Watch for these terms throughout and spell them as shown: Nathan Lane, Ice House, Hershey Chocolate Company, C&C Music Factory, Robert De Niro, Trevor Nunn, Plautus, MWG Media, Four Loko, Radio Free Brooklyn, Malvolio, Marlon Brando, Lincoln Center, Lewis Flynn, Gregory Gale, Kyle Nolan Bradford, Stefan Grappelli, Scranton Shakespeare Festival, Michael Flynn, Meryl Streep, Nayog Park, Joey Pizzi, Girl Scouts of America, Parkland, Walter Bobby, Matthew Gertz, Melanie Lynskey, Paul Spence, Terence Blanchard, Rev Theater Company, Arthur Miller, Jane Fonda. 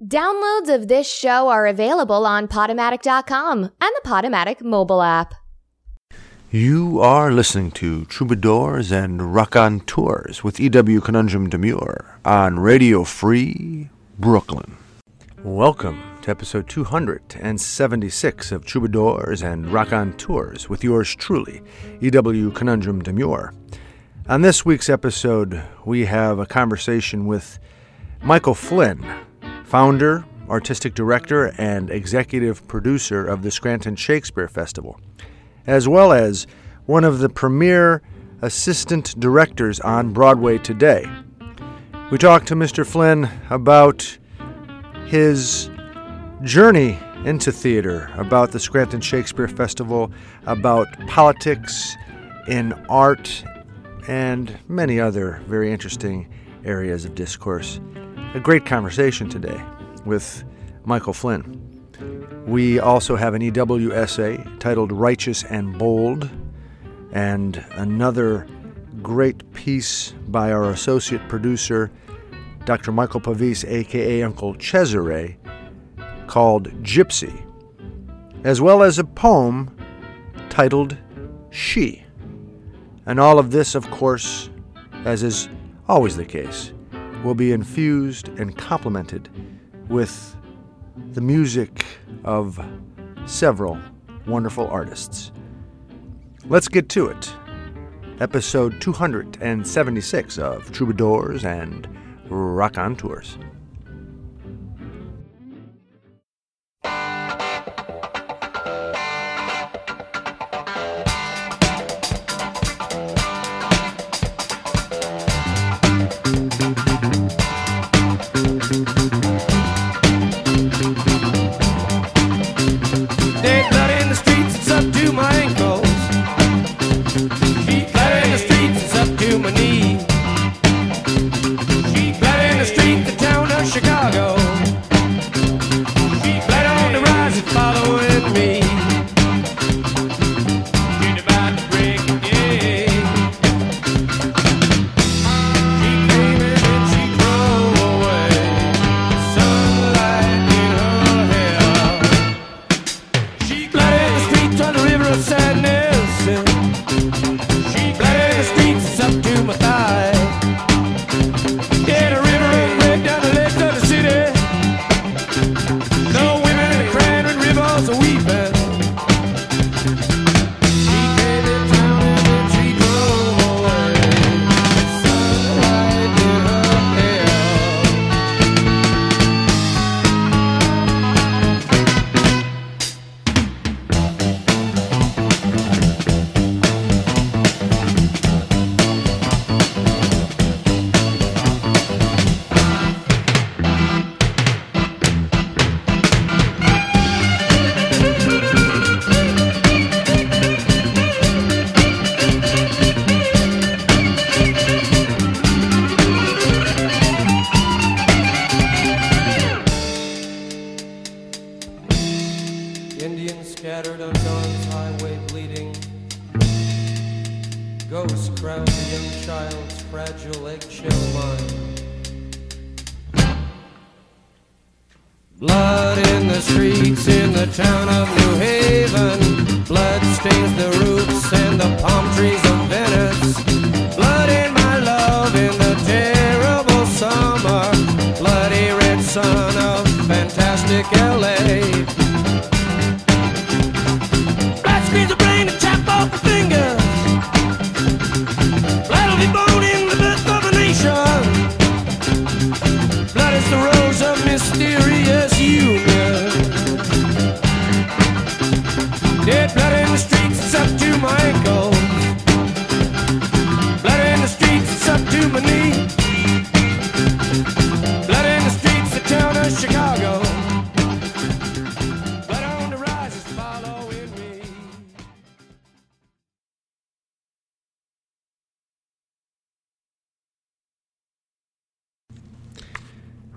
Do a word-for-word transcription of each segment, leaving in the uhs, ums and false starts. Downloads of this show are available on Podomatic dot com and the Podomatic mobile app. You are listening to Troubadours and Raconteurs with E W. Conundrum Demure on Radio Free Brooklyn. Welcome to episode two hundred seventy-six of Troubadours and Raconteurs with yours truly, E W. Conundrum Demure. On this week's episode, we have a conversation with Michael Flynn, founder, artistic director, and executive producer of the Scranton Shakespeare Festival, as well as one of the premier assistant directors on Broadway today. We talked to Mister Flynn about his journey into theater, about the Scranton Shakespeare Festival, about politics in art, and many other very interesting areas of discourse. A great conversation today with Michael Flynn. We also have an E W essay titled Righteous and Bold, and another great piece by our associate producer, Doctor Michael Pavese, a k a. Uncle Cesare, called Gypsy, as well as a poem titled She. And all of this, of course, as is always the case, will be infused and complemented with the music of several wonderful artists. Let's get to it. Episode two hundred seventy-six of Troubadours and Raconteurs.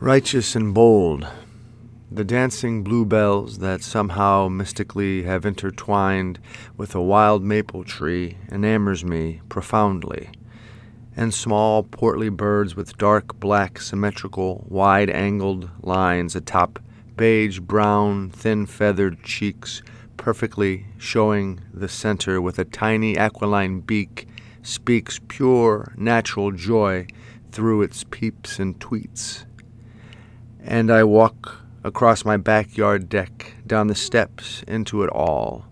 Righteous and bold, the dancing bluebells that somehow mystically have intertwined with a wild maple tree enamors me profoundly, and small, portly birds with dark, black, symmetrical, wide-angled lines atop beige, brown, thin-feathered cheeks, perfectly showing the center with a tiny aquiline beak, speaks pure, natural joy through its peeps and tweets. And I walk across my backyard deck, down the steps, into it all,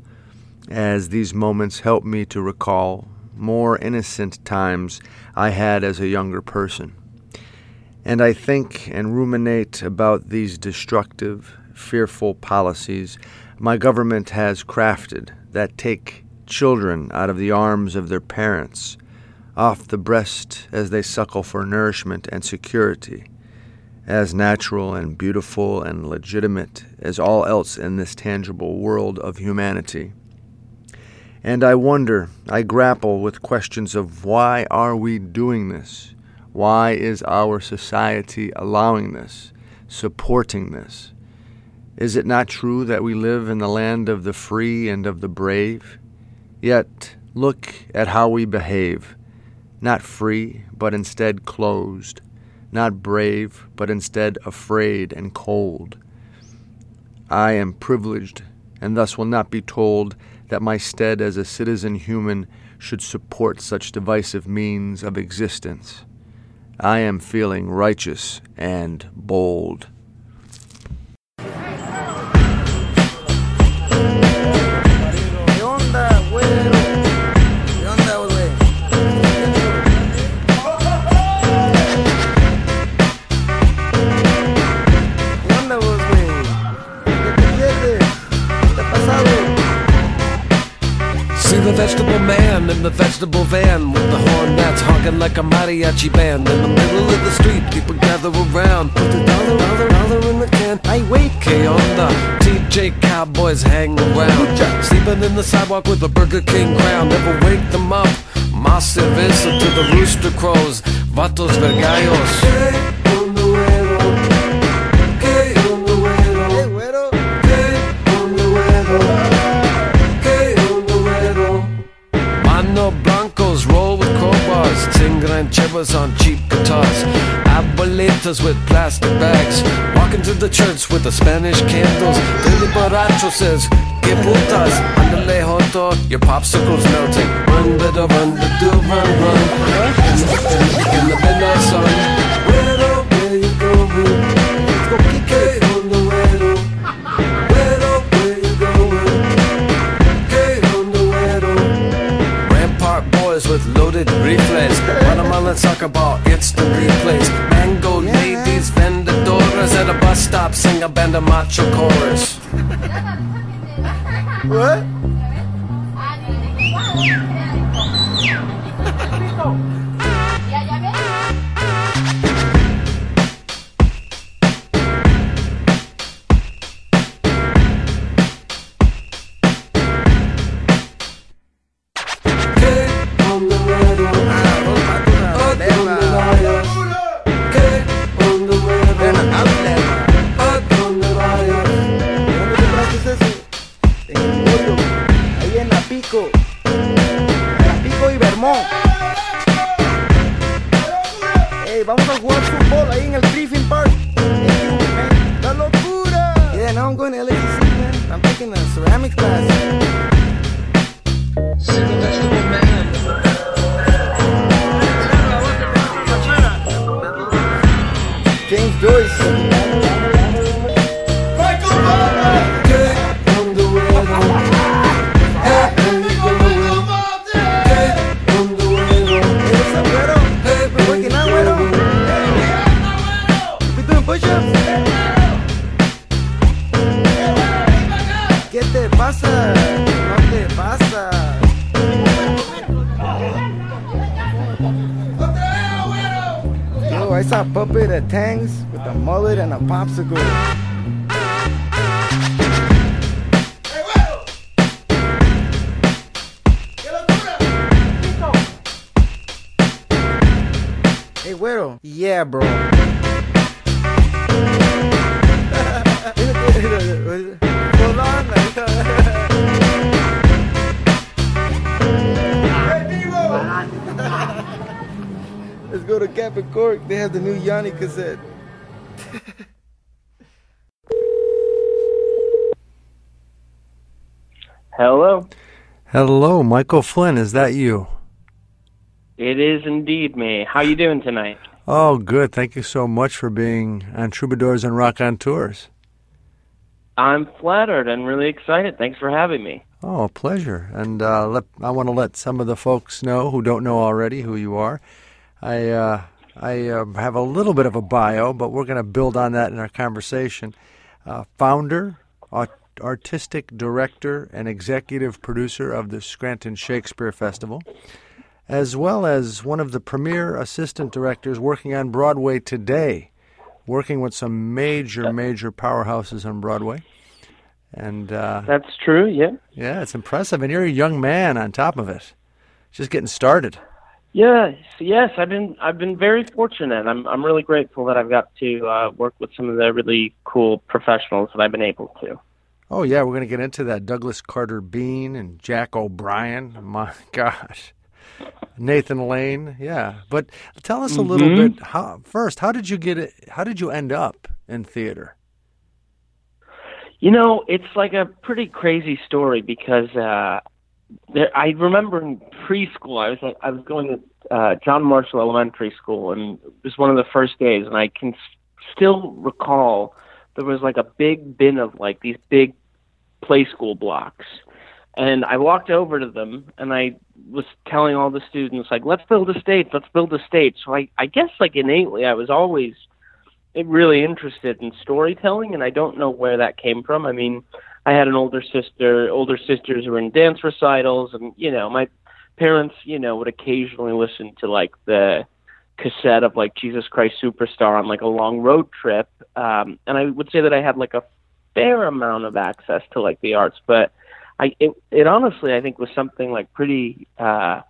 as these moments help me to recall more innocent times I had as a younger person. And I think and ruminate about these destructive, fearful policies my government has crafted that take children out of the arms of their parents, off the breast as they suckle for nourishment and security, as natural and beautiful and legitimate as all else in this tangible world of humanity. And I wonder, I grapple with questions of why are we doing this? Why is our society allowing this, supporting this? Is it not true that we live in the land of the free and of the brave? Yet, look at how we behave, not free, but instead closed, not brave, but instead afraid and cold. I am privileged, and thus will not be told that my stead as a citizen human should support such divisive means of existence. I am feeling righteous and bold. The vegetable man in the vegetable van with the horn that's honking like a mariachi band. In the middle of the street, people gather around. Put the dollar, dollar, dollar in the can. I wait. K on the T J Cowboys hang around. Sleeping in the sidewalk with a Burger King crown. Never wake them up. Mas cerveza to the rooster crows. Vatos vergallos. Rancheros on cheap guitars, abuelitas with plastic bags, walking to the church with the Spanish candles. Billy Borracho says, que putas, andale joto, your popsicle's melting. Run, better run, do run, run. In the midnight sun, where where you going? Go kick it on the way. Where where you going? K on the way. Rampart boys with loaded rifles. Guatemalan soccer ball, it's the replays. Mango yeah. Ladies, vendedoras at a bus stop, sing a band of macho chorus. What? Abergoric. They have the new Yanni Cassette. Hello. Hello, Michael Flynn. Is that you? It is indeed me. How you doing tonight? Oh, good. Thank you so much for being on Troubadours and Rock on Tours. I'm flattered and really excited. Thanks for having me. Oh, a pleasure. And uh, let, I want to let some of the folks know who don't know already who you are. I uh, I uh, have a little bit of a bio, but we're going to build on that in our conversation. Uh, founder, aut- artistic director, and executive producer of the Scranton Shakespeare Festival, as well as one of the premier assistant directors working on Broadway today, working with some major, major powerhouses on Broadway. And uh, that's true, yeah. Yeah, it's impressive. And you're a young man on top of it, just getting started. Yes, yes. I've been I've been very fortunate. I'm I'm really grateful that I've got to uh, work with some of the really cool professionals that I've been able to. Oh yeah, we're going to get into that. Douglas Carter Beane and Jack O'Brien. My gosh, Nathan Lane. Yeah, but tell us a little mm-hmm. bit how, first. How did you get it? How did you end up in theater? You know, it's like a pretty crazy story because uh, there, I remember in preschool, I was like, I was going to uh, John Marshall Elementary School, and it was one of the first days, and I can still recall there was like a big bin of like these big play school blocks, and I walked over to them, and I was telling all the students like, let's build a stage, let's build a stage. So I, I guess like innately I was always really interested in storytelling, and I don't know where that came from. I mean, I had an older sister, older sisters who were in dance recitals, and, you know, my parents, you know, would occasionally listen to, like, the cassette of, like, Jesus Christ Superstar on, like, a long road trip, um, and I would say that I had, like, a fair amount of access to, like, the arts, but I it, it honestly, I think, was something, like, pretty uh,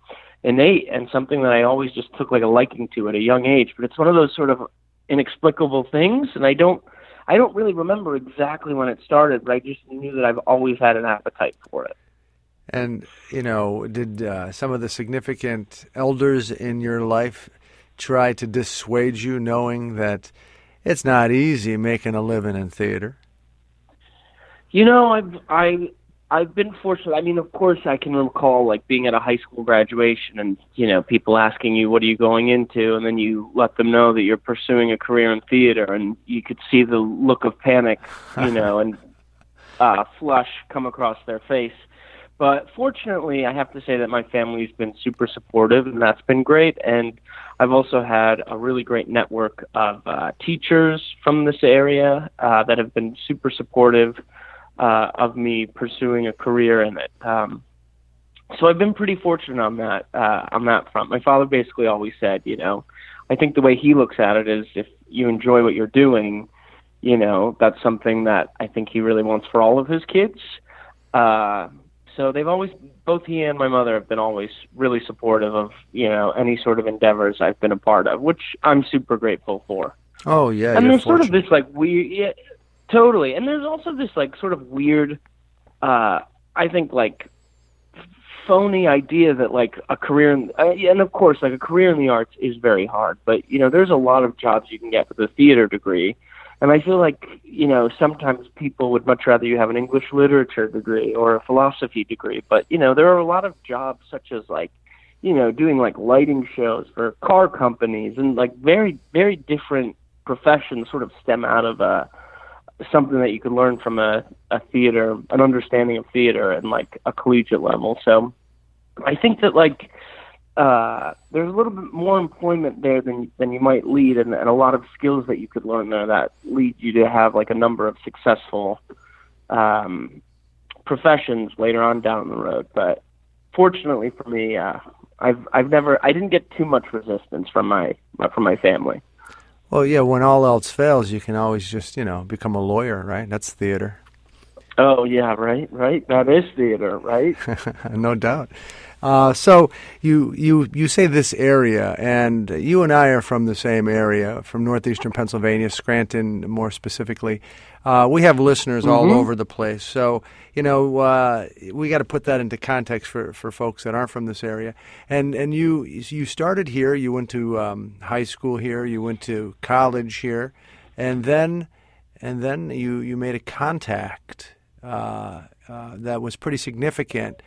innate and something that I always just took, like, a liking to at a young age, but it's one of those sort of inexplicable things, and I don't I don't really remember exactly when it started, but I just knew that I've always had an appetite for it. And, you know, did uh, some of the significant elders in your life try to dissuade you, knowing that it's not easy making a living in theater? You know, I've, I, I've been fortunate. I mean, of course, I can recall, like, being at a high school graduation and, you know, people asking you, what are you going into? And then you let them know that you're pursuing a career in theater, and you could see the look of panic, you know, and uh, flush come across their face. But fortunately, I have to say that my family's been super supportive, and that's been great. And I've also had a really great network of uh, teachers from this area uh, that have been super supportive Uh, of me pursuing a career in it. Um, so I've been pretty fortunate on that uh, on that front. My father basically always said, you know, I think the way he looks at it is if you enjoy what you're doing, you know, that's something that I think he really wants for all of his kids. Uh, so they've always, both he and my mother have been always really supportive of, you know, any sort of endeavors I've been a part of, which I'm super grateful for. Oh, yeah. And there's fortunate. Sort of this like weird... Yeah, totally. And there's also this, like, sort of weird, uh, I think, like, phony idea that, like, a career in, uh, and of course, like, a career in the arts is very hard, but, you know, there's a lot of jobs you can get with a theater degree. And I feel like, you know, sometimes people would much rather you have an English literature degree or a philosophy degree. But, you know, there are a lot of jobs such as, like, you know, doing, like, lighting shows for car companies and, like, very, very different professions sort of stem out of a, something that you could learn from a, a theater, an understanding of theater and like a collegiate level. So I think that like uh, there's a little bit more employment there than than you might lead, and, and a lot of skills that you could learn there that lead you to have like a number of successful um, professions later on down the road. But fortunately for me, uh, I've I've never I didn't get too much resistance from my from my family. Well, yeah, when all else fails, you can always just, you know, become a lawyer, right? That's theater. Oh, yeah, right, right. That is theater, right? No doubt. Uh, so you you you say this area, and you and I are from the same area, from northeastern Pennsylvania, Scranton more specifically. Uh, we have listeners mm-hmm. all over the place. So, you know, uh, we got to put that into context for, for folks that aren't from this area. And and you you started here. You went to um, high school here. You went to college here. And then and then you, you made a contact uh, uh, that was pretty significant,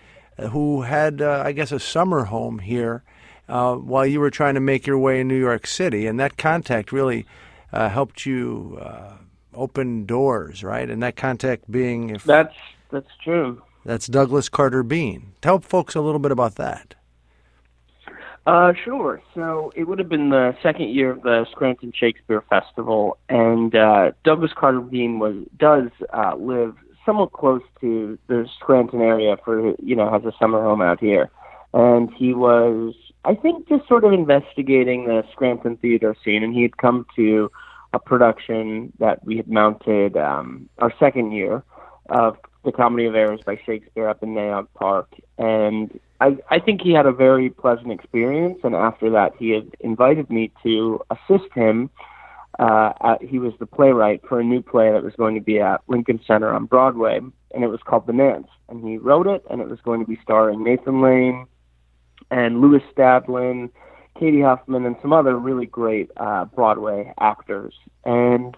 who had, uh, I guess, a summer home here uh, while you were trying to make your way in New York City. And that contact really uh, helped you uh, open doors, right? And that contact being... If, that's that's true. That's Douglas Carter Beane. Tell folks a little bit about that. Uh, sure. So it would have been the second year of the Scranton Shakespeare Festival, and uh, Douglas Carter Beane was, does uh, live... somewhat close to the Scranton area for, you know, has a summer home out here. And he was, I think, just sort of investigating the Scranton theater scene. And he had come to a production that we had mounted um, our second year of The Comedy of Errors by Shakespeare up in Nayog Park. And I, I think he had a very pleasant experience. And after that, he had invited me to assist him. Uh, at, he was the playwright for a new play that was going to be at Lincoln Center on Broadway, and it was called The Nance. And he wrote it, and it was going to be starring Nathan Lane and Lewis Stadlin, Katie Huffman, and some other really great uh, Broadway actors. And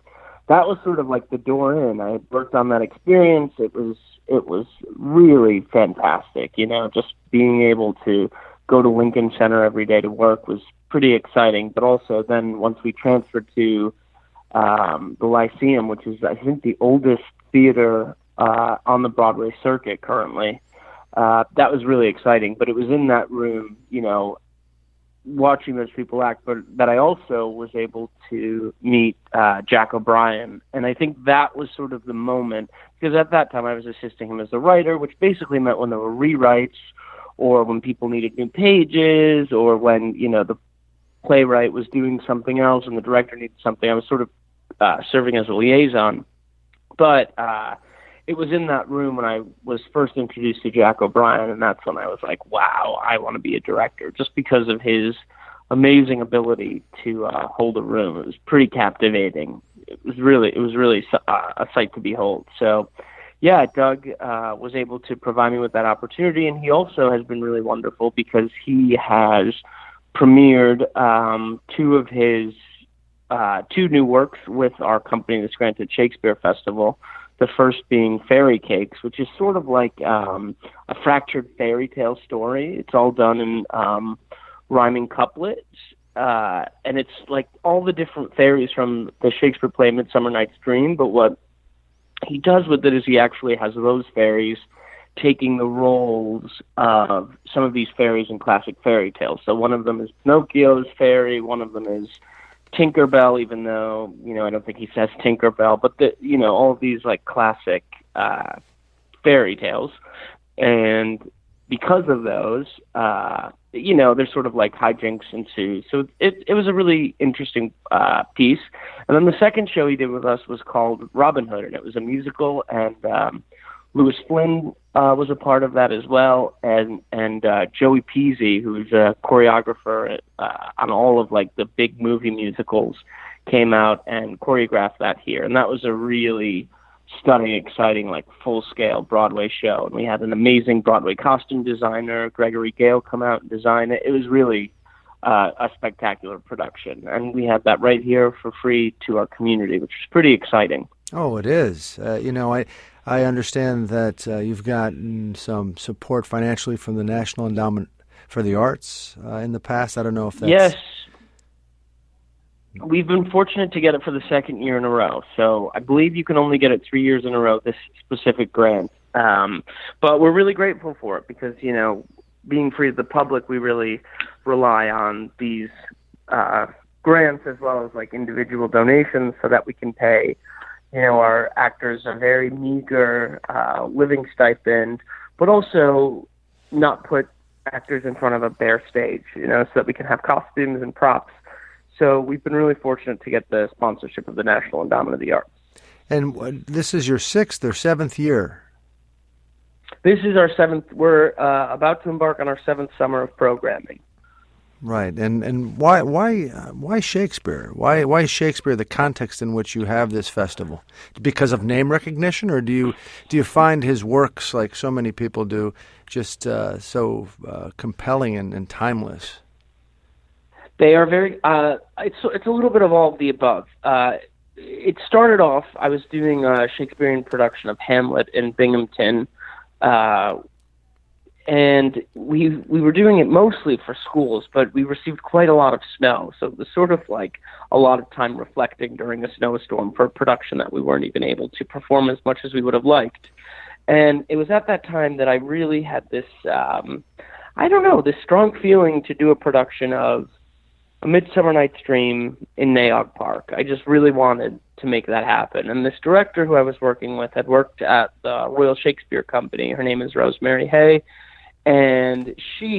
that was sort of like the door in. I had worked on that experience. It was it was really fantastic. You know, just being able to go to Lincoln Center every day to work was pretty exciting. But also then once we transferred to um, the Lyceum, which is, I think, the oldest theater uh, on the Broadway circuit currently, uh, that was really exciting. But it was in that room, you know, watching those people act, but that I also was able to meet uh, Jack O'Brien. And I think that was sort of the moment, because at that time I was assisting him as a writer, which basically meant when there were rewrites or when people needed new pages or when, you know, the playwright was doing something else and the director needed something. I was sort of uh, serving as a liaison. But uh, it was in that room when I was first introduced to Jack O'Brien, and that's when I was like, wow, I want to be a director, just because of his amazing ability to uh, hold a room. It was pretty captivating. It was really, it was really uh, a sight to behold. So, yeah, Doug uh, was able to provide me with that opportunity, and he also has been really wonderful because he has premiered um, two of his uh, two new works with our company, the Scranton Shakespeare Festival, the first being Fairy Cakes, which is sort of like um, a fractured fairy tale story. It's all done in um, rhyming couplets, uh, and it's like all the different fairies from the Shakespeare play Midsummer Night's Dream, but what he does with it is he actually has those fairies taking the roles of some of these fairies in classic fairy tales. So one of them is Pinocchio's fairy, one of them is Tinkerbell, even though, you know, I don't think he says Tinkerbell, but, the, you know, all these, like, classic uh, fairy tales. And because of those, uh, you know, there's sort of like hijinks ensues. So it it was a really interesting uh, piece. And then the second show he did with us was called Robin Hood, and it was a musical, and um, Lewis Flynn uh, was a part of that as well, and and uh, Joey Pizzi, who's a choreographer uh, on all of like the big movie musicals, came out and choreographed that here, and that was a really stunning, exciting, like full-scale Broadway show. And we had an amazing Broadway costume designer, Gregory Gale, come out and design it. It was really uh, a spectacular production. And we had that right here for free to our community, which was pretty exciting. Oh, it is. Uh, you know, I, I understand that uh, you've gotten some support financially from the National Endowment for the Arts uh, in the past. I don't know if that's... Yes. We've been fortunate to get it for the second year in a row. So I believe you can only get it three years in a row, this specific grant. Um, but we're really grateful for it because, you know, being free to the public, we really rely on these uh, grants as well as like individual donations so that we can pay, you know, our actors a very meager uh, living stipend, but also not put actors in front of a bare stage, you know, so that we can have costumes and props. So we've been really fortunate to get the sponsorship of the National Endowment of the Arts. And this is your sixth or seventh year? This is our seventh, we're uh, about to embark on our seventh summer of programming. Right, and and why why why Shakespeare? Why why Shakespeare? The context in which you have this festival, because of name recognition, or do you do you find his works, like so many people do, just uh, so uh, compelling and, and timeless? They are very. Uh, it's it's a little bit of all of the above. Uh, it started off. I was doing a Shakespearean production of Hamlet in Binghamton. Uh, And we we were doing it mostly for schools, but we received quite a lot of snow. So it was sort of like a lot of time reflecting during a snowstorm for a production that we weren't even able to perform as much as we would have liked. And it was at that time that I really had this, um, I don't know, this strong feeling to do a production of A Midsummer Night's Dream in Nayog Park. I just really wanted to make that happen. And this director who I was working with had worked at the Royal Shakespeare Company. Her name is Rosemary Hay. And she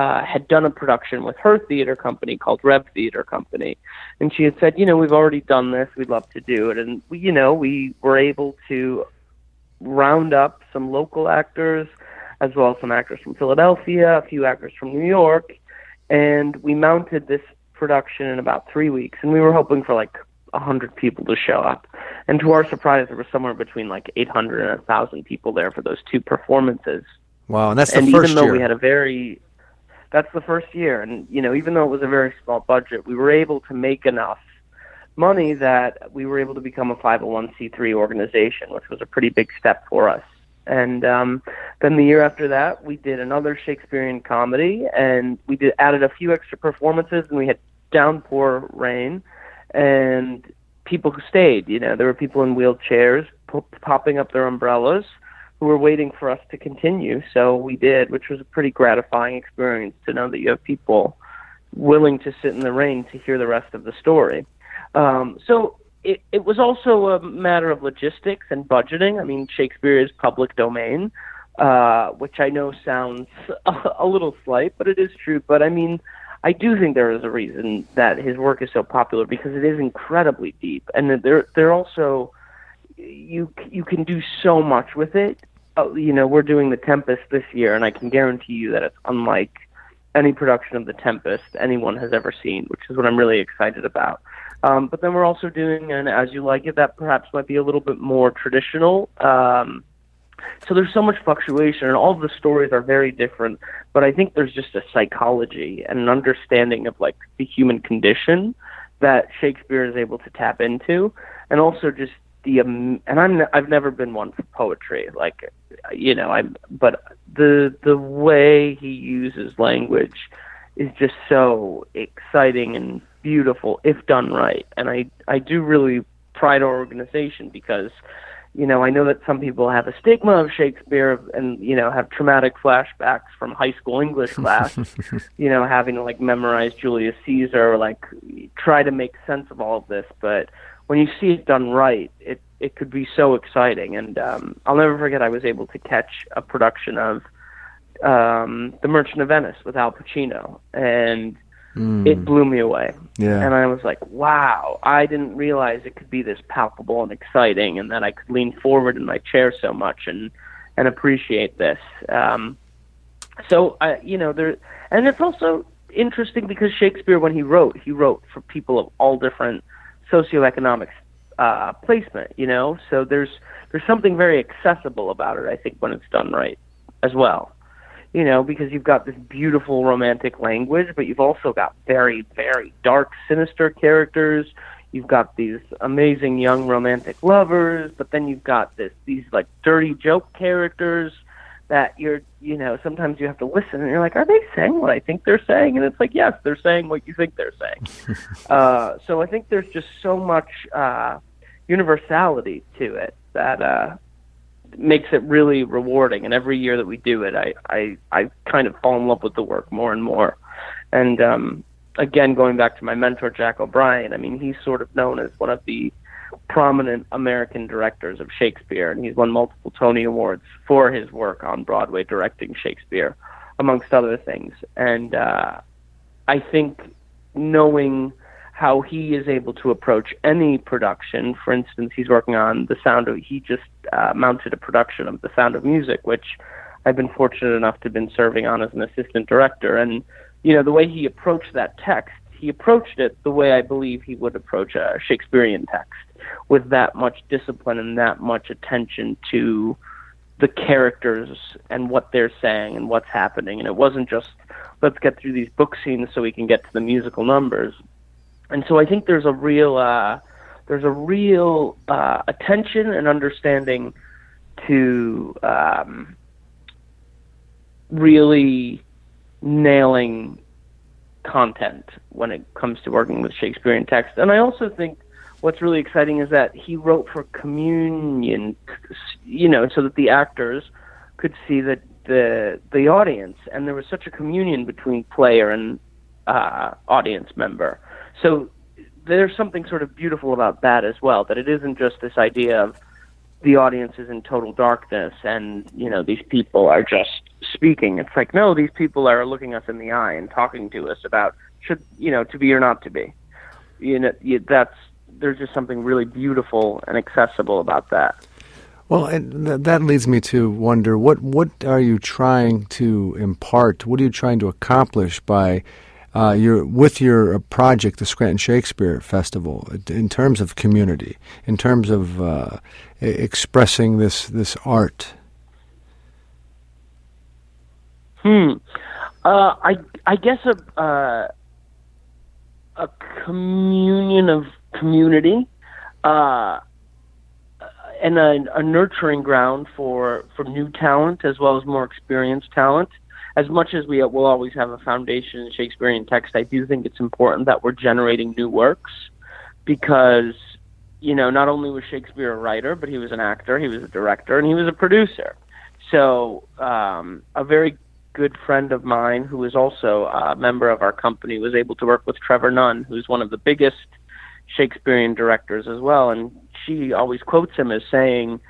uh, had done a production with her theater company called Rev Theater Company. And she had said, you know, we've already done this. We'd love to do it. And, you know, we were able to round up some local actors, as well as some actors from Philadelphia, a few actors from New York. And we mounted this production in about three weeks. And we were hoping for like one hundred people to show up. And to our surprise, there was somewhere between like eight hundred and one thousand people there for those two performances. Wow, and that's the and first year. And even though we had a very, that's the first year, and you know, even though it was a very small budget, we were able to make enough money that we were able to become a five oh one c three organization, which was a pretty big step for us. And um, then the year after that, we did another Shakespearean comedy, and we did added a few extra performances, and we had downpour rain, and people who stayed, you know, there were people in wheelchairs po- popping up their umbrellas, who were waiting for us to continue. So we did, which was a pretty gratifying experience to know that you have people willing to sit in the rain to hear the rest of the story. Um, so it, it was also a matter of logistics and budgeting. I mean, Shakespeare is public domain, uh, which I know sounds a, a little slight, but it is true. But I mean, I do think there is a reason that his work is so popular, because it is incredibly deep. And they're, they're also... You you can do so much with it. Uh, you know, we're doing The Tempest this year, and I can guarantee you that it's unlike any production of The Tempest anyone has ever seen, which is what I'm really excited about. Um, but then we're also doing an As You Like It that perhaps might be a little bit more traditional. Um, so there's so much fluctuation, and all of the stories are very different. But I think there's just a psychology and an understanding of, like, the human condition that Shakespeare is able to tap into, and also just The, um, and I'm I've never been one for poetry, like, you know, I but the the way he uses language is just so exciting and beautiful if done right. And I, I do really pride our organization because, you know, I know that some people have a stigma of Shakespeare and, you know, have traumatic flashbacks from high school English class, you know, having to, like, memorize Julius Caesar or, like, try to make sense of all of this, but when you see it done right, it, it could be so exciting. And um, I'll never forget I was able to catch a production of um, The Merchant of Venice with Al Pacino, and mm. it blew me away. Yeah. And I was like, wow, I didn't realize it could be this palpable and exciting, and that I could lean forward in my chair so much and, and appreciate this. Um, so, I, you know, there, and it's also interesting because Shakespeare, when he wrote, he wrote for people of all different socioeconomic uh, placement, you know? So there's there's something very accessible about it, I think, when it's done right as well. You know, because you've got this beautiful romantic language, but you've also got very, very dark, sinister characters. You've got these amazing young romantic lovers, but then you've got this these, like, dirty joke characters that you're, you know, sometimes you have to listen and you're like, are they saying what I think they're saying? And it's like, yes, they're saying what you think they're saying. uh, so I think there's just so much uh, universality to it that uh, makes it really rewarding. And every year that we do it, I, I, I kind of fall in love with the work more and more. And um, again, going back to my mentor, Jack O'Brien, I mean, he's sort of known as one of the prominent American directors of Shakespeare, and he's won multiple Tony Awards for his work on Broadway directing Shakespeare, amongst other things. And uh, I think knowing how he is able to approach any production, for instance, he's working on The Sound of, he just uh, mounted a production of The Sound of Music, which I've been fortunate enough to have been serving on as an assistant director. And, you know, the way he approached that text, he approached it the way I believe he would approach a Shakespearean text, with that much discipline and that much attention to the characters and what they're saying and what's happening. And it wasn't just, let's get through these book scenes so we can get to the musical numbers. And so I think there's a real uh, there's a real uh, attention and understanding to um, really nailing content when it comes to working with Shakespearean text. And I also think what's really exciting is that he wrote for communion, you know, so that the actors could see that the the audience, and there was such a communion between player and uh, audience member. So there's something sort of beautiful about that as well, that it isn't just this idea of the audience is in total darkness and, you know, these people are just speaking. It's like, no, these people are looking us in the eye and talking to us about, should, you know, to be or not to be. You know, that's, there's just something really beautiful and accessible about that. Well, and th- that leads me to wonder, what what are you trying to impart? What are you trying to accomplish by uh, your with your project, the Scranton Shakespeare Festival, in terms of community, in terms of uh, expressing this this art? Hmm. Uh, I I guess a uh, a communion of community, uh, and a, a nurturing ground for, for new talent as well as more experienced talent. As much as we will always have a foundation in Shakespearean text, I do think it's important that we're generating new works, because, you know, not only was Shakespeare a writer, but he was an actor, he was a director, and he was a producer. So um, a very good friend of mine, who is also a member of our company, was able to work with Trevor Nunn, who's one of the biggest Shakespearean directors as well, and she always quotes him as saying,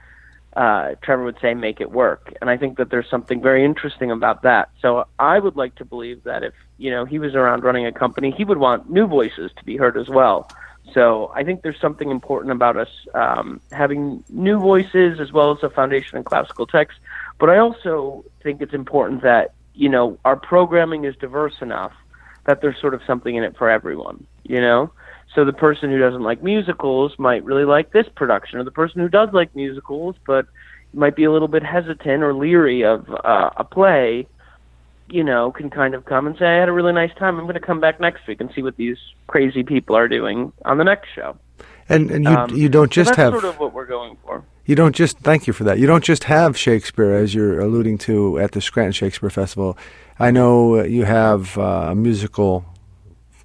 uh, Trevor would say, make it work. And I think that there's something very interesting about that. So I would like to believe that if, you know, he was around running a company, he would want new voices to be heard as well. So I think there's something important about us um, having new voices as well as a foundation in classical text. But I also think it's important that, you know, our programming is diverse enough that there's sort of something in it for everyone, you know? So the person who doesn't like musicals might really like this production, or the person who does like musicals but might be a little bit hesitant or leery of uh, a play, you know, can kind of come and say, I had a really nice time. I'm going to come back next week and see what these crazy people are doing on the next show. And and you um, you don't just so that's have... That's sort of what we're going for. You don't just... Thank you for that. You don't just have Shakespeare, as you're alluding to, at the Scranton Shakespeare Festival. I know you have uh, a musical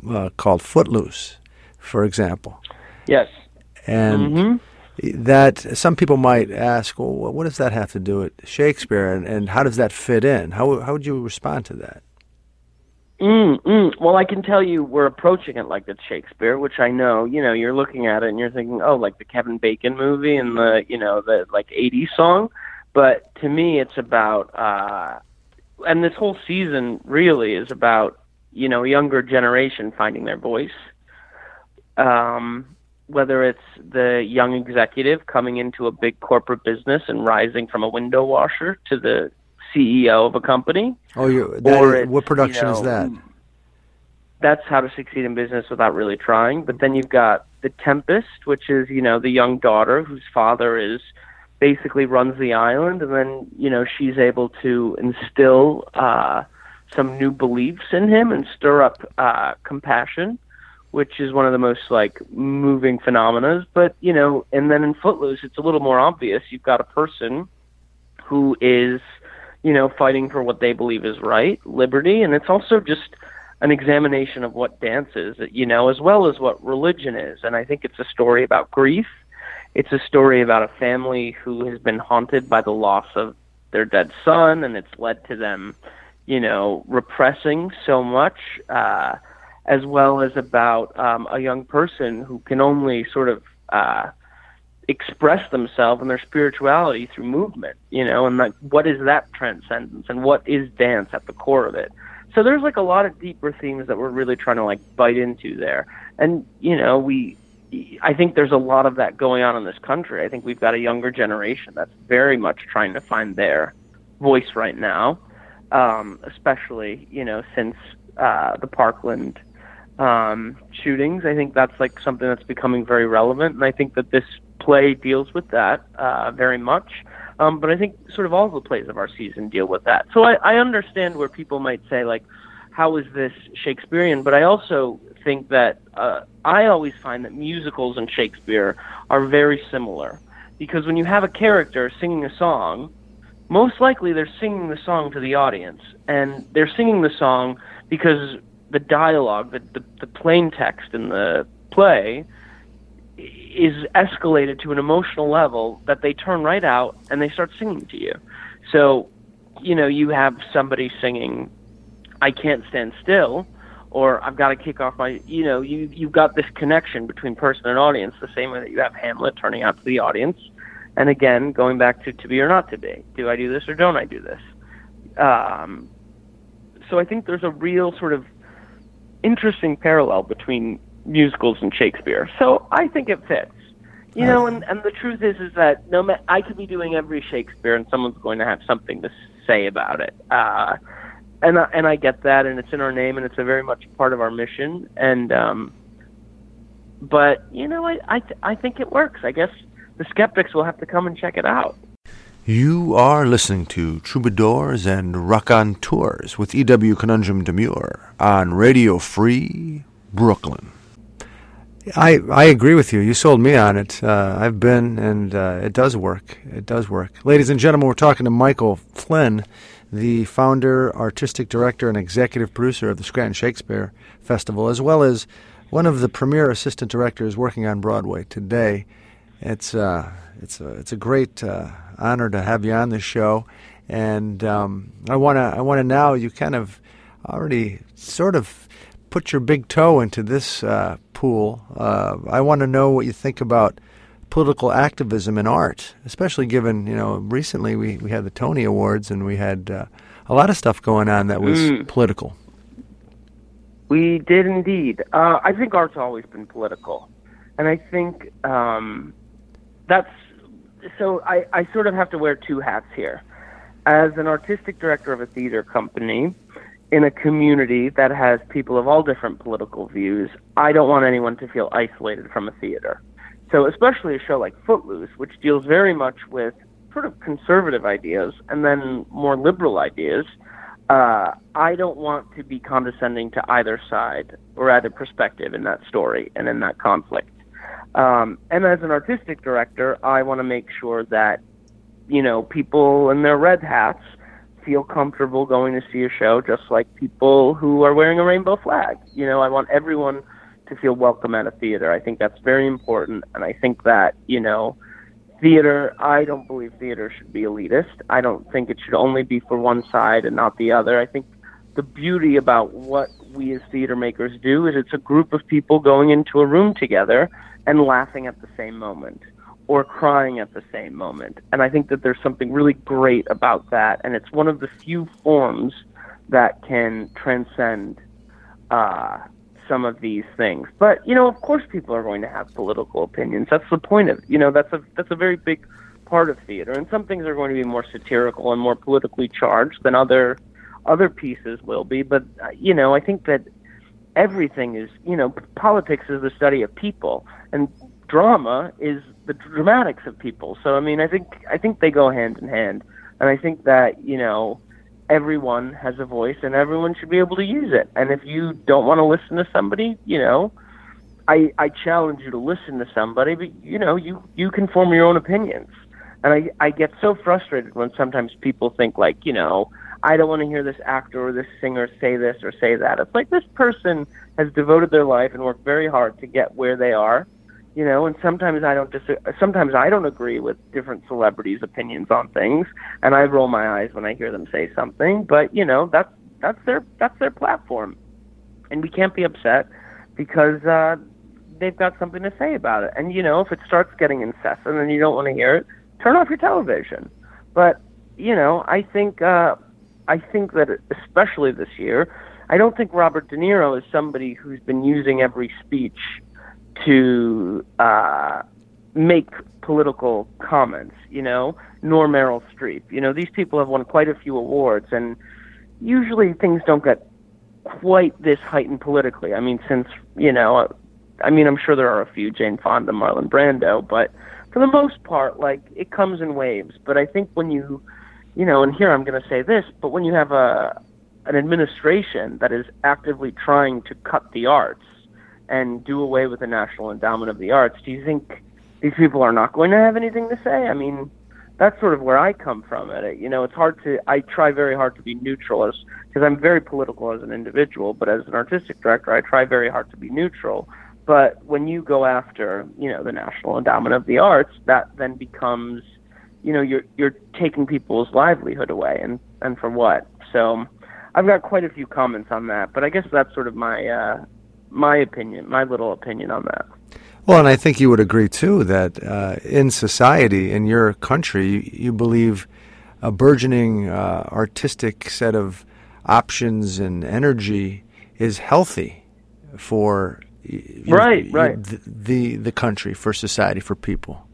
uh, called Footloose, for example. Yes. And mm-hmm. that some people might ask, well, what does that have to do with Shakespeare, and, and how does that fit in? How how would you respond to that? Mm, mm. Well, I can tell you we're approaching it like it's Shakespeare, which I know, you know, you're looking at it and you're thinking, oh, like the Kevin Bacon movie and the, you know, the like eighties song. But to me, it's about, uh, and this whole season really is about, you know, a younger generation finding their voice. Um, whether it's the young executive coming into a big corporate business and rising from a window washer to the C E O of a company. Oh, you, that or is, what production you know, is that? That's How to Succeed in Business Without Really Trying. But then you've got The Tempest, which is, you know, the young daughter whose father is basically runs the island. And then, you know, she's able to instill uh, some new beliefs in him and stir up uh, compassion, which is one of the most, like, moving phenomena. But, you know, and then in Footloose, it's a little more obvious. You've got a person who is, you know, fighting for what they believe is right, liberty, and it's also just an examination of what dance is, you know, as well as what religion is. And I think it's a story about grief. It's a story about a family who has been haunted by the loss of their dead son, and it's led to them, you know, repressing so much, uh, as well as about um, a young person who can only sort of uh, express themselves and their spirituality through movement, you know, and like, what is that transcendence and what is dance at the core of it? So there's like a lot of deeper themes that we're really trying to like bite into there. And, you know, we I think there's a lot of that going on in this country. I think we've got a younger generation that's very much trying to find their voice right now, um, especially, you know, since uh, the Parkland um, shootings. I think that's like something that's becoming very relevant, and I think that this play deals with that uh, very much. Um, but I think sort of all the plays of our season deal with that. So I, I understand where people might say, like, how is this Shakespearean? But I also think that uh, I always find that musicals and Shakespeare are very similar, because when you have a character singing a song, most likely they're singing the song to the audience, and they're singing the song because the dialogue, the, the, the plain text in the play is escalated to an emotional level that they turn right out and they start singing to you. So, you know, you have somebody singing, "I can't stand still," or "I've got to kick off my," you know, you, you've got this connection between person and audience, the same way that you have Hamlet turning out to the audience. And again, going back to to be or not to be, do I do this or don't I do this? Um, so I think there's a real sort of interesting parallel between musicals and Shakespeare. So I think it fits, you know, and, and the truth is, is that no ma- I could be doing every Shakespeare and someone's going to have something to say about it. Uh, and, I, and I get that, and it's in our name, and it's a very much part of our mission. And, um, but you know, I, I, th- I think it works, I guess. The skeptics will have to come and check it out. You are listening to Troubadours and Raconteurs with E W. Conundrum Demure on Radio Free Brooklyn. I I agree with you. You sold me on it. Uh, I've been, and uh, it does work. It does work. Ladies and gentlemen, we're talking to Michael Flynn, the founder, artistic director, and executive producer of the Scranton Shakespeare Festival, as well as one of the premier assistant directors working on Broadway today. It's uh, it's a it's a great uh, honor to have you on this show, and um, I wanna I wanna now you kind of already sort of put your big toe into this uh, pool. Uh, I want to know what you think about political activism in art, especially given, you know, recently we, we had the Tony Awards and we had uh, a lot of stuff going on that was mm. political. We did indeed. Uh, I think art's always been political, and I think. Um, That's so. I, I sort of have to wear two hats here, as an artistic director of a theater company in a community that has people of all different political views. I don't want anyone to feel isolated from a theater. So, especially a show like Footloose, which deals very much with sort of conservative ideas and then more liberal ideas, uh, I don't want to be condescending to either side or either perspective in that story and in that conflict. Um, and as an artistic director, I want to make sure that, you know, people in their red hats feel comfortable going to see a show just like people who are wearing a rainbow flag. You know, I want everyone to feel welcome at a theater. I think that's very important. And I think that, you know, theater, I don't believe theater should be elitist. I don't think it should only be for one side and not the other. I think the beauty about what we as theater makers do is it's a group of people going into a room together and laughing at the same moment or crying at the same moment. And I think that there's something really great about that. And it's one of the few forms that can transcend uh, some of these things. But, you know, of course people are going to have political opinions. That's the point of, you know, that's a, that's a very big part of theater. And some things are going to be more satirical and more politically charged than other other pieces will be. But, uh, you know, I think that everything is, you know, politics is the study of people, and drama is the dramatics of people. So, I mean, I think I think they go hand in hand. And I think that, you know, everyone has a voice and everyone should be able to use it. And if you don't want to listen to somebody, you know, I I challenge you to listen to somebody, but, you know, you, you can form your own opinions. And I, I get so frustrated when sometimes people think, like, you know, I don't want to hear this actor or this singer say this or say that. It's like this person has devoted their life and worked very hard to get where they are, you know, and sometimes I don't dis- sometimes I don't agree with different celebrities' opinions on things, and I roll my eyes when I hear them say something, but, you know, that's that's their that's their platform. And we can't be upset because uh, they've got something to say about it. And, you know, if it starts getting incessant and you don't want to hear it, turn off your television. But, you know, I think... Uh, I think that especially this year, I don't think Robert De Niro is somebody who's been using every speech to uh, make political comments, you know, nor Meryl Streep. You know, these people have won quite a few awards, and usually things don't get quite this heightened politically. I mean, since, you know, I mean, I'm sure there are a few, Jane Fonda, Marlon Brando, but for the most part, like, it comes in waves. But I think when you, you know, and here I'm going to say this, but when you have a an administration that is actively trying to cut the arts and do away with the National Endowment of the Arts, do you think these people are not going to have anything to say? I mean, that's sort of where I come from at it. You know, it's hard to, I try very hard to be neutral as, because I'm very political as an individual, but as an artistic director, I try very hard to be neutral. But when you go after, you know, the National Endowment of the Arts, that then becomes, you know, you're you're taking people's livelihood away, and, and for what? So I've got quite a few comments on that, but I guess that's sort of my uh, my opinion, my little opinion on that. Well, and I think you would agree, too, that uh, in society, in your country, you, you believe a burgeoning uh, artistic set of options and energy is healthy for You, right, you, right. The, the the country, for society, for people,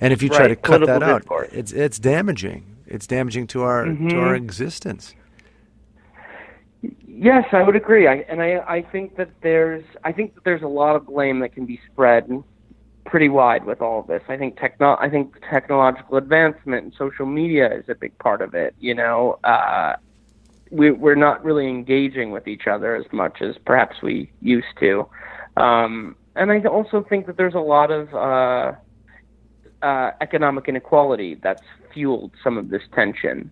and if you try right. to cut Political that out, part. it's it's damaging. It's damaging to our mm-hmm. to our existence. Yes, I would agree, I, and I I think that there's I think that there's a lot of blame that can be spread pretty wide with all of this. I think techno I think technological advancement and social media is a big part of it. You know, uh, we we're not really engaging with each other as much as perhaps we used to. Um, and I also think that there's a lot of uh, uh, economic inequality that's fueled some of this tension.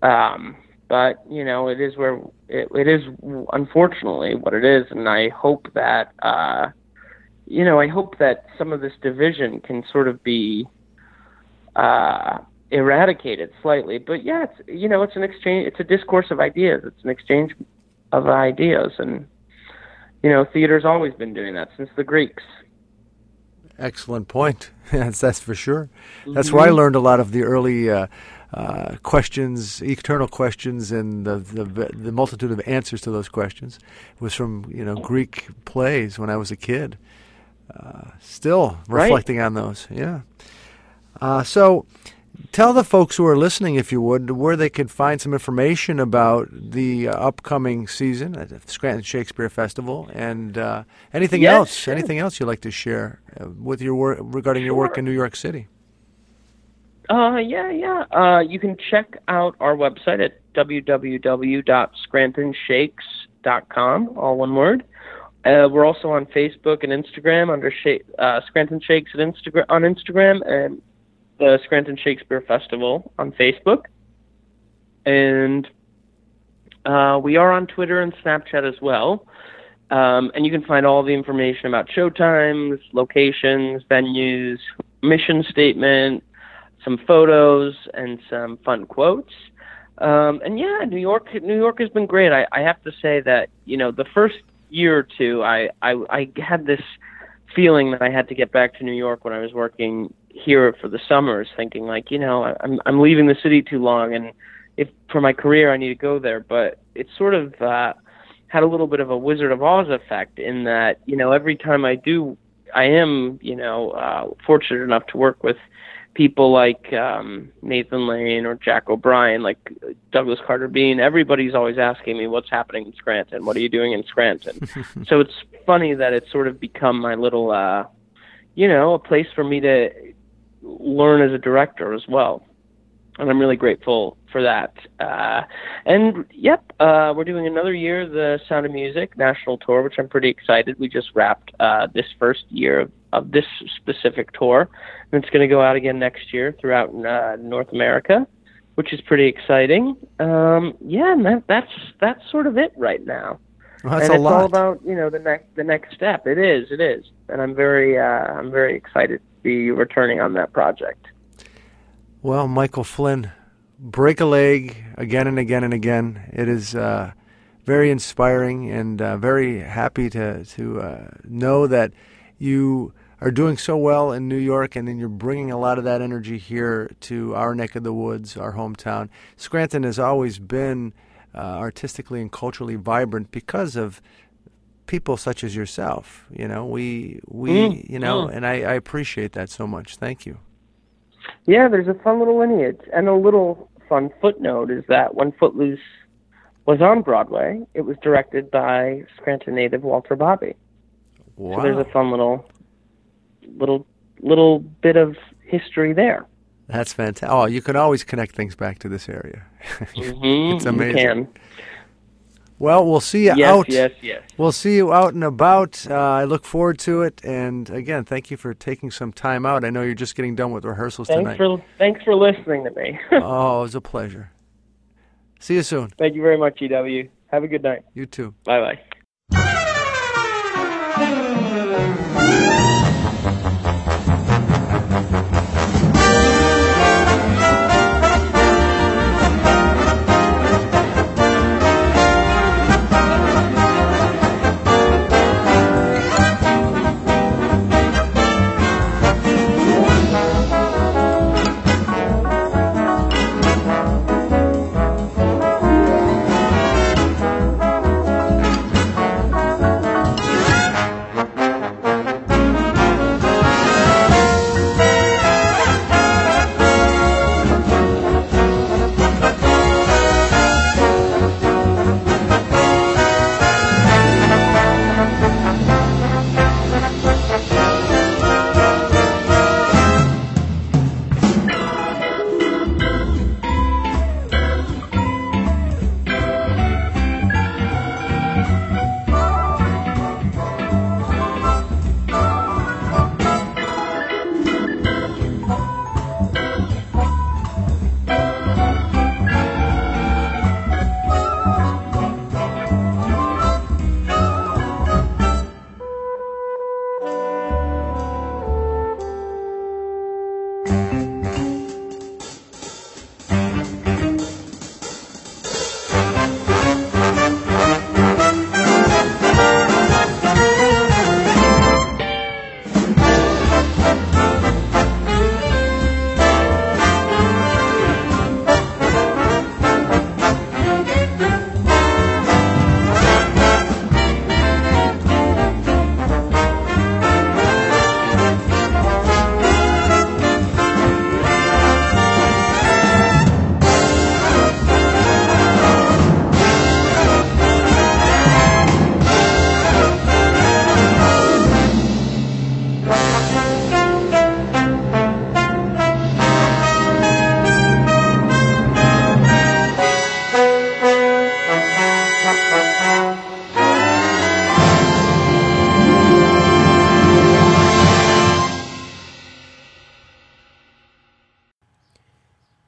Um, but you know, it is where it, it is, unfortunately, what it is. And I hope that uh, you know, I hope that some of this division can sort of be uh, eradicated slightly. But yeah, it's, you know, it's an exchange. It's a discourse of ideas. It's an exchange of ideas, and you know, theater's always been doing that since the Greeks. Excellent point. Yes, that's for sure. That's mm-hmm. where I learned a lot of the early uh, uh, questions, eternal questions, and the, the the multitude of answers to those questions was from, you know, Greek plays when I was a kid. Uh, still reflecting right. on those, yeah. Uh, so tell the folks who are listening, if you would, where they could find some information about the uh, upcoming season at the Scranton Shakespeare Festival, and uh, anything yes, else, sure. anything else you'd like to share uh, with your work regarding sure. your work in New York City. Uh, yeah, yeah. Uh, you can check out our website at w w w dot scranton shakes dot com, all one word. Uh, we're also on Facebook and Instagram under Sha- uh, Scranton Shakes at Instagram on Instagram and the Scranton Shakespeare Festival on Facebook, and uh, we are on Twitter and Snapchat as well, um, and you can find all the information about showtimes, locations, venues, mission statement, some photos, and some fun quotes, um, and yeah, New York New York has been great. I, I have to say that, you know, the first year or two, I, I, I had this feeling that I had to get back to New York when I was working here for the summers, thinking like, you know, I'm I'm leaving the city too long, and if for my career I need to go there. But it sort of uh, had a little bit of a Wizard of Oz effect in that, you know, every time I do, I am, you know, uh, fortunate enough to work with people like um, Nathan Lane or Jack O'Brien, like Douglas Carter Beane. Everybody's always asking me, what's happening in Scranton? What are you doing in Scranton? So it's funny that it's sort of become my little, uh, you know, a place for me to learn as a director as well, and I'm really grateful for that. Uh, and yep, uh, we're doing another year, the Sound of Music National Tour, which I'm pretty excited. We just wrapped uh, this first year of, of this specific tour, and it's going to go out again next year throughout uh, North America, which is pretty exciting. Um, yeah, and that, that's that's sort of it right now. Well, that's and a it's lot. all about, you know, the next the next step. It is, it is, and I'm very uh, I'm very excited be returning on that project. Well, Michael Flynn, break a leg again and again and again. It is uh, very inspiring, and uh, very happy to to uh, know that you are doing so well in New York, and then you're bringing a lot of that energy here to our neck of the woods, our hometown. Scranton has always been uh, artistically and culturally vibrant because of people such as yourself. You know, we, we, mm, you know, yeah. and I, I appreciate that so much. Thank you. Yeah, there's a fun little lineage. And a little fun footnote is that when Footloose was on Broadway, it was directed by Scranton native Walter Bobby. Wow. So there's a fun little, little, little bit of history there. That's fantastic. Oh, you can always connect things back to this area. Mm-hmm. It's amazing. You can. Well, we'll see you yes, out. Yes, yes, yes. We'll see you out and about. Uh, I look forward to it. And again, thank you for taking some time out. I know you're just getting done with rehearsals thanks tonight. For, thanks for listening to me. Oh, it was a pleasure. See you soon. Thank you very much, E W. Have a good night. You too. Bye-bye.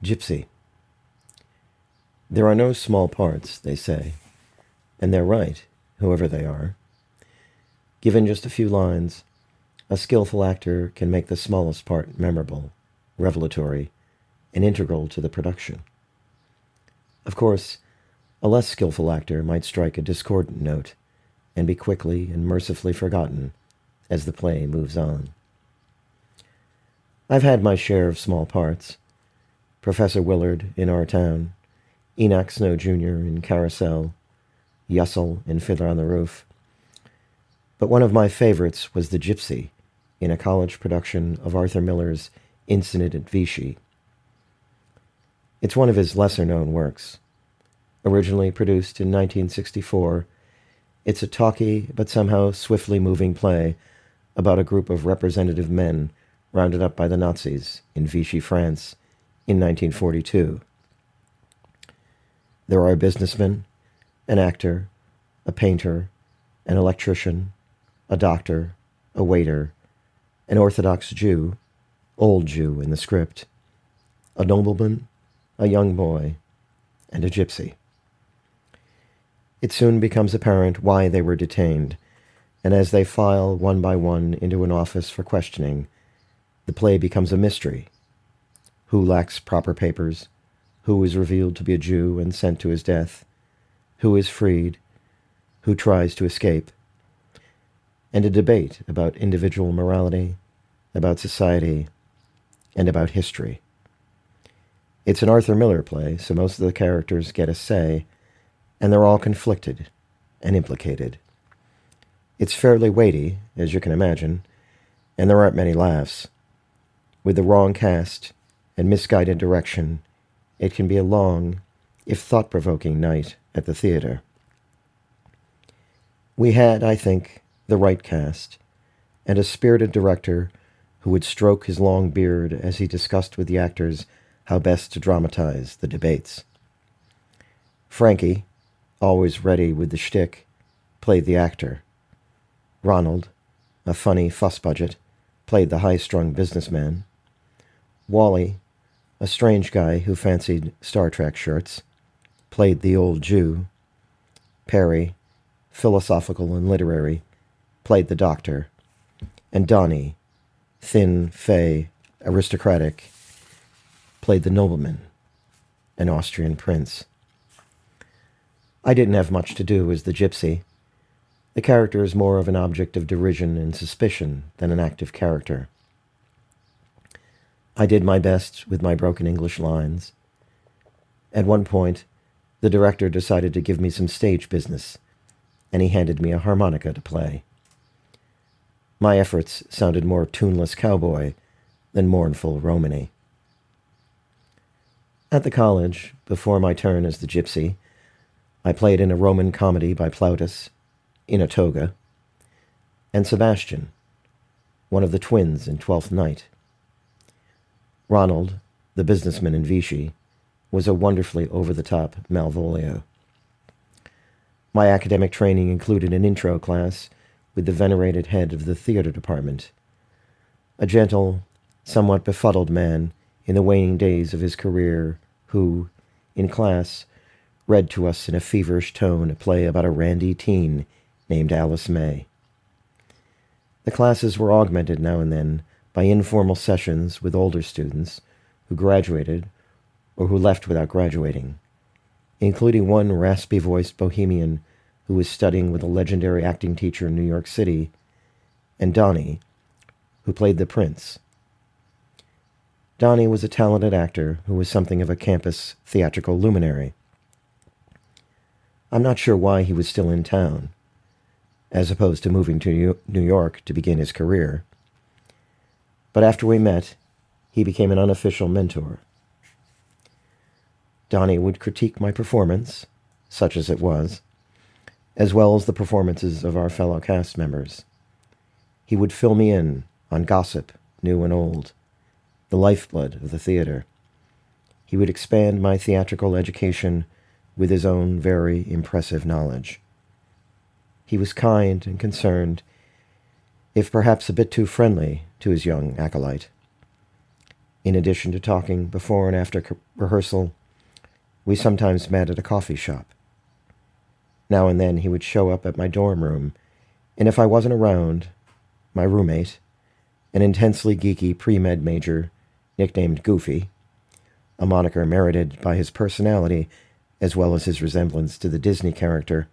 Gypsy. There are no small parts, they say, and they're right, whoever they are. Given just a few lines, a skillful actor can make the smallest part memorable, revelatory, and integral to the production. Of course, a less skillful actor might strike a discordant note and be quickly and mercifully forgotten as the play moves on. I've had my share of small parts. Professor Willard in Our Town, Enoch Snow Junior in Carousel, Yussel in Fiddler on the Roof. But one of my favorites was the Gypsy in a college production of Arthur Miller's Incident at Vichy. It's one of his lesser-known works. Originally produced in nineteen sixty-four, it's a talky but somehow swiftly moving play about a group of representative men rounded up by the Nazis in Vichy, France, in nineteen forty-two. There are a businessman, an actor, a painter, an electrician, a doctor, a waiter, an Orthodox Jew, old Jew in the script, a nobleman, a young boy, and a gypsy. It soon becomes apparent why they were detained, and as they file one by one into an office for questioning, the play becomes a mystery. Who lacks proper papers, who is revealed to be a Jew and sent to his death, who is freed, who tries to escape, and a debate about individual morality, about society, and about history. It's an Arthur Miller play, so most of the characters get a say, and they're all conflicted and implicated. It's fairly weighty, as you can imagine, and there aren't many laughs. With the wrong cast and misguided direction, it can be a long, if thought-provoking, night at the theater. We had, I think, the right cast, and a spirited director who would stroke his long beard as he discussed with the actors how best to dramatize the debates. Frankie, always ready with the shtick, played the actor. Ronald, a funny fussbudget, played the high-strung businessman. Wally, a strange guy who fancied Star Trek shirts, played the old Jew. Perry, philosophical and literary, played the doctor. And Donnie, thin, fey, aristocratic, played the nobleman, an Austrian prince. I didn't have much to do as the gypsy. The character is more of an object of derision and suspicion than an active character. I did my best with my broken English lines. At one point, the director decided to give me some stage business, and he handed me a harmonica to play. My efforts sounded more tuneless cowboy than mournful Romany. At the college, before my turn as the gypsy, I played in a Roman comedy by Plautus, In a Toga, and Sebastian, one of the twins in Twelfth Night. Ronald, the businessman in Vichy, was a wonderfully over-the-top Malvolio. My academic training included an intro class with the venerated head of the theater department, a gentle, somewhat befuddled man in the waning days of his career who, in class, read to us in a feverish tone a play about a randy teen named Alice May. The classes were augmented now and then by informal sessions with older students who graduated or who left without graduating, including one raspy-voiced bohemian who was studying with a legendary acting teacher in New York City, and Donnie, who played the prince. Donnie was a talented actor who was something of a campus theatrical luminary. I'm not sure why he was still in town, as opposed to moving to New York to begin his career. But after we met, he became an unofficial mentor. Donnie would critique my performance, such as it was, as well as the performances of our fellow cast members. He would fill me in on gossip, new and old, the lifeblood of the theater. He would expand my theatrical education with his own very impressive knowledge. He was kind and concerned, if perhaps a bit too friendly to his young acolyte. In addition to talking before and after co- rehearsal, we sometimes met at a coffee shop. Now and then he would show up at my dorm room, and if I wasn't around, my roommate, an intensely geeky pre-med major nicknamed Goofy, a moniker merited by his personality as well as his resemblance to the Disney character,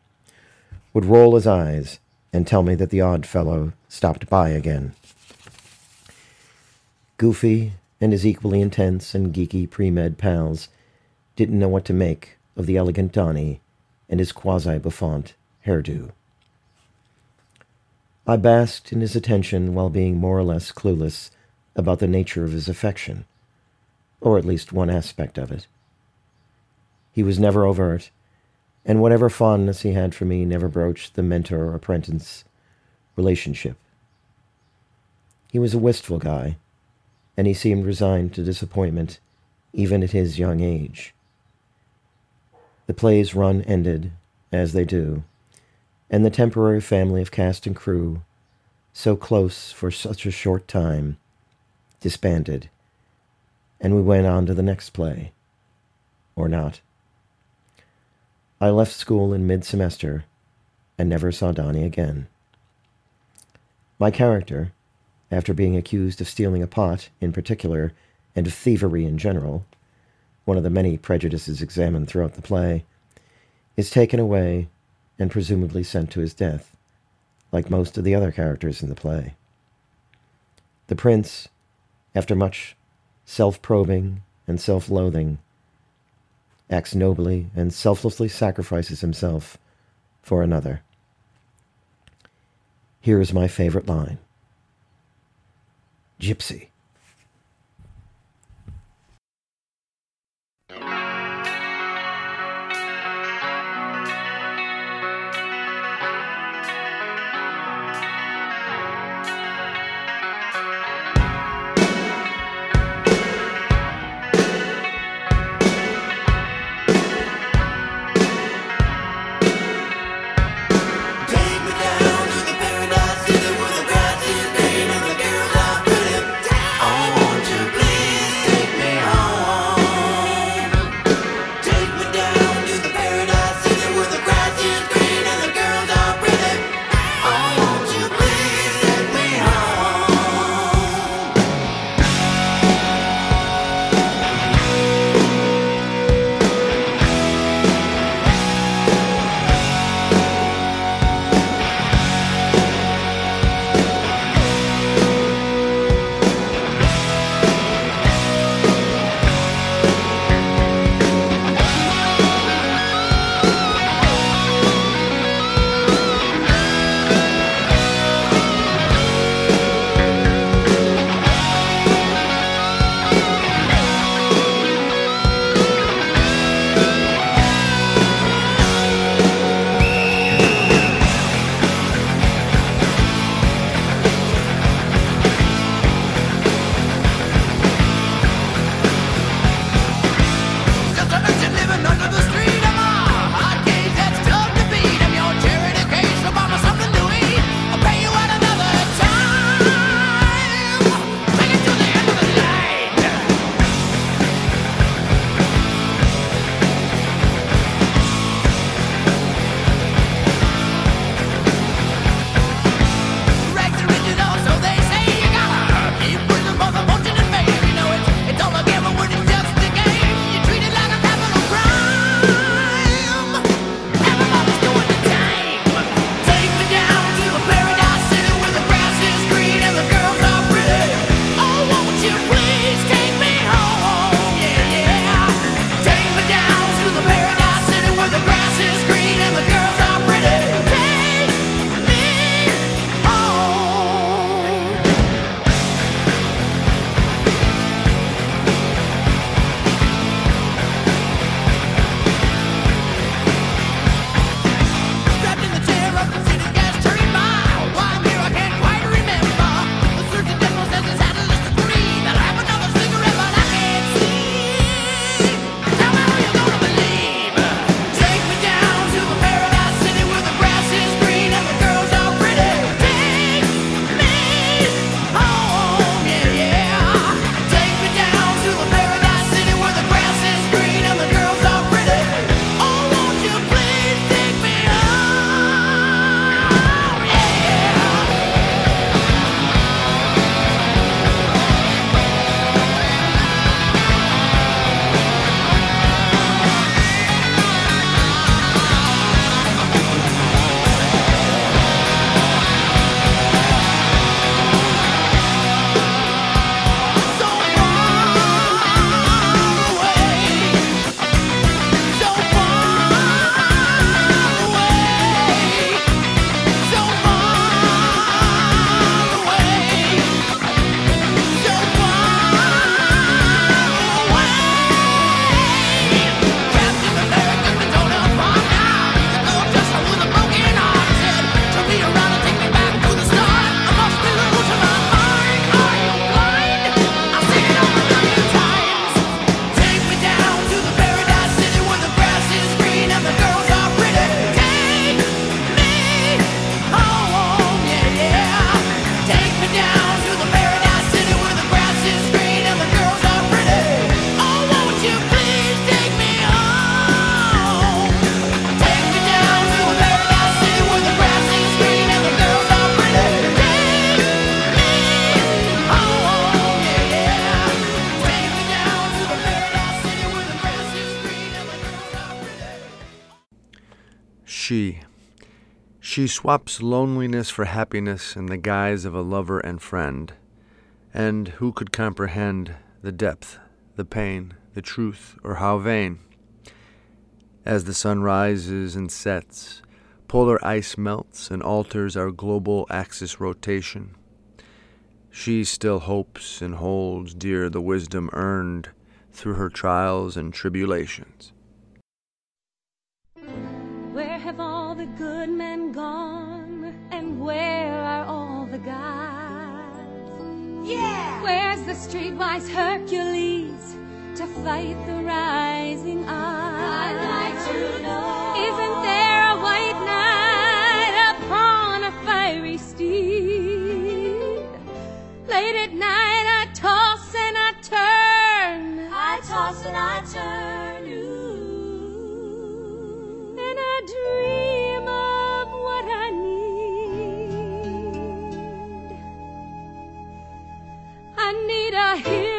would roll his eyes and tell me that the odd fellow stopped by again. Goofy and his equally intense and geeky pre-med pals didn't know what to make of the elegant Donnie and his quasi-buffant hairdo. I basked in his attention while being more or less clueless about the nature of his affection, or at least one aspect of it. He was never overt, and whatever fondness he had for me never broached the mentor-apprentice relationship. He was a wistful guy, and he seemed resigned to disappointment, even at his young age. The play's run ended, as they do, and the temporary family of cast and crew, so close for such a short time, disbanded, and we went on to the next play, or not. I left school in mid-semester and never saw Donnie again. My character, after being accused of stealing a pot in particular and of thievery in general, one of the many prejudices examined throughout the play, is taken away and presumably sent to his death, like most of the other characters in the play. The prince, after much self-probing and self-loathing, acts nobly and selflessly sacrifices himself for another. Here is my favorite line. Gypsy. She. She swaps loneliness for happiness in the guise of a lover and friend. And who could comprehend the depth, the pain, the truth, or how vain? As the sun rises and sets, polar ice melts and alters our global axis rotation. She still hopes and holds dear the wisdom earned through her trials and tribulations. Where have all the good men gone, and where are all the gods? Yeah! Where's the streetwise Hercules to fight the rising odds? I'd like to know. Isn't there a white knight upon a fiery steed? Late at night I toss and I turn. I toss and I turn. Ooh. And I dream of what I need. I need a hero.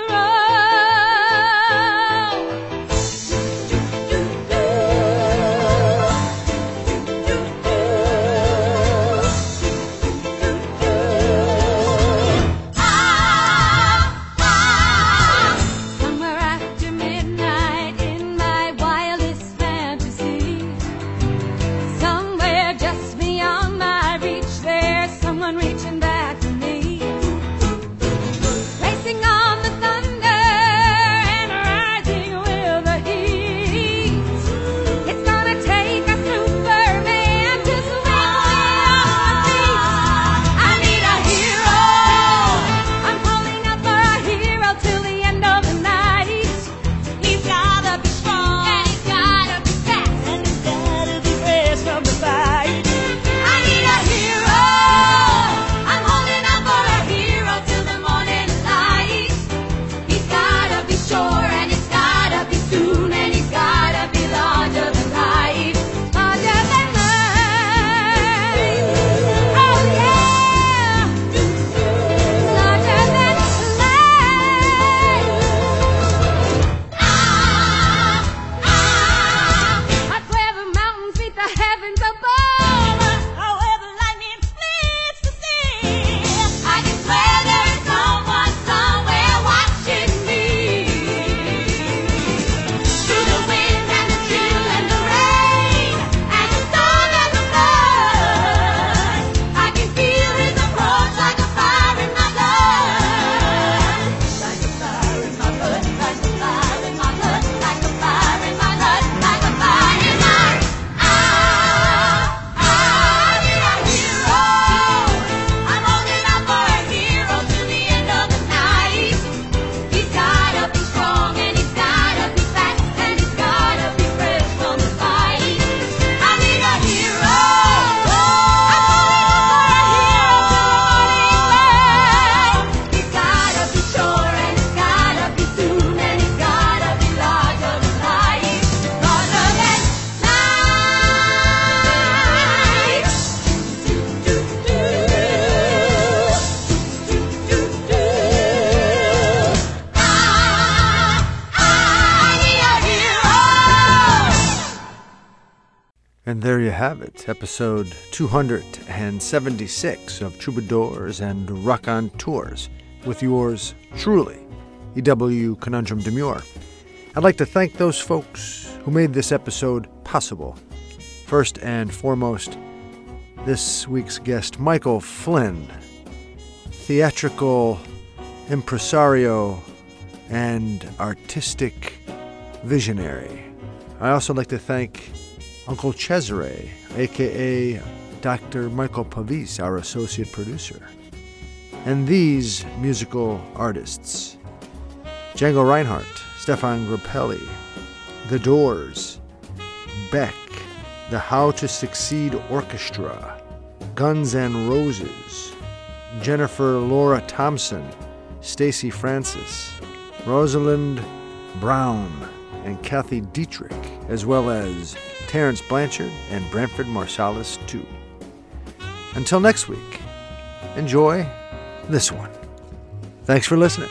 And there you have it, episode two hundred seventy-six of Troubadours and Raconteurs, with yours truly, E W. Conundrum Demure. I'd like to thank those folks who made this episode possible. First and foremost, this week's guest, Michael Flynn, theatrical impresario and artistic visionary. I also like to thank Uncle Cesare, a k a. Doctor Michael Pavis, our associate producer. And these musical artists: Django Reinhardt, Stefan Grappelli, The Doors, Beck, the How to Succeed Orchestra, Guns N' Roses, Jennifer Laura Thompson, Stacy Francis, Rosalind Brown, and Kathy Dietrich, as well as Terence Blanchard and Branford Marsalis too. Until next week, enjoy this one. Thanks for listening.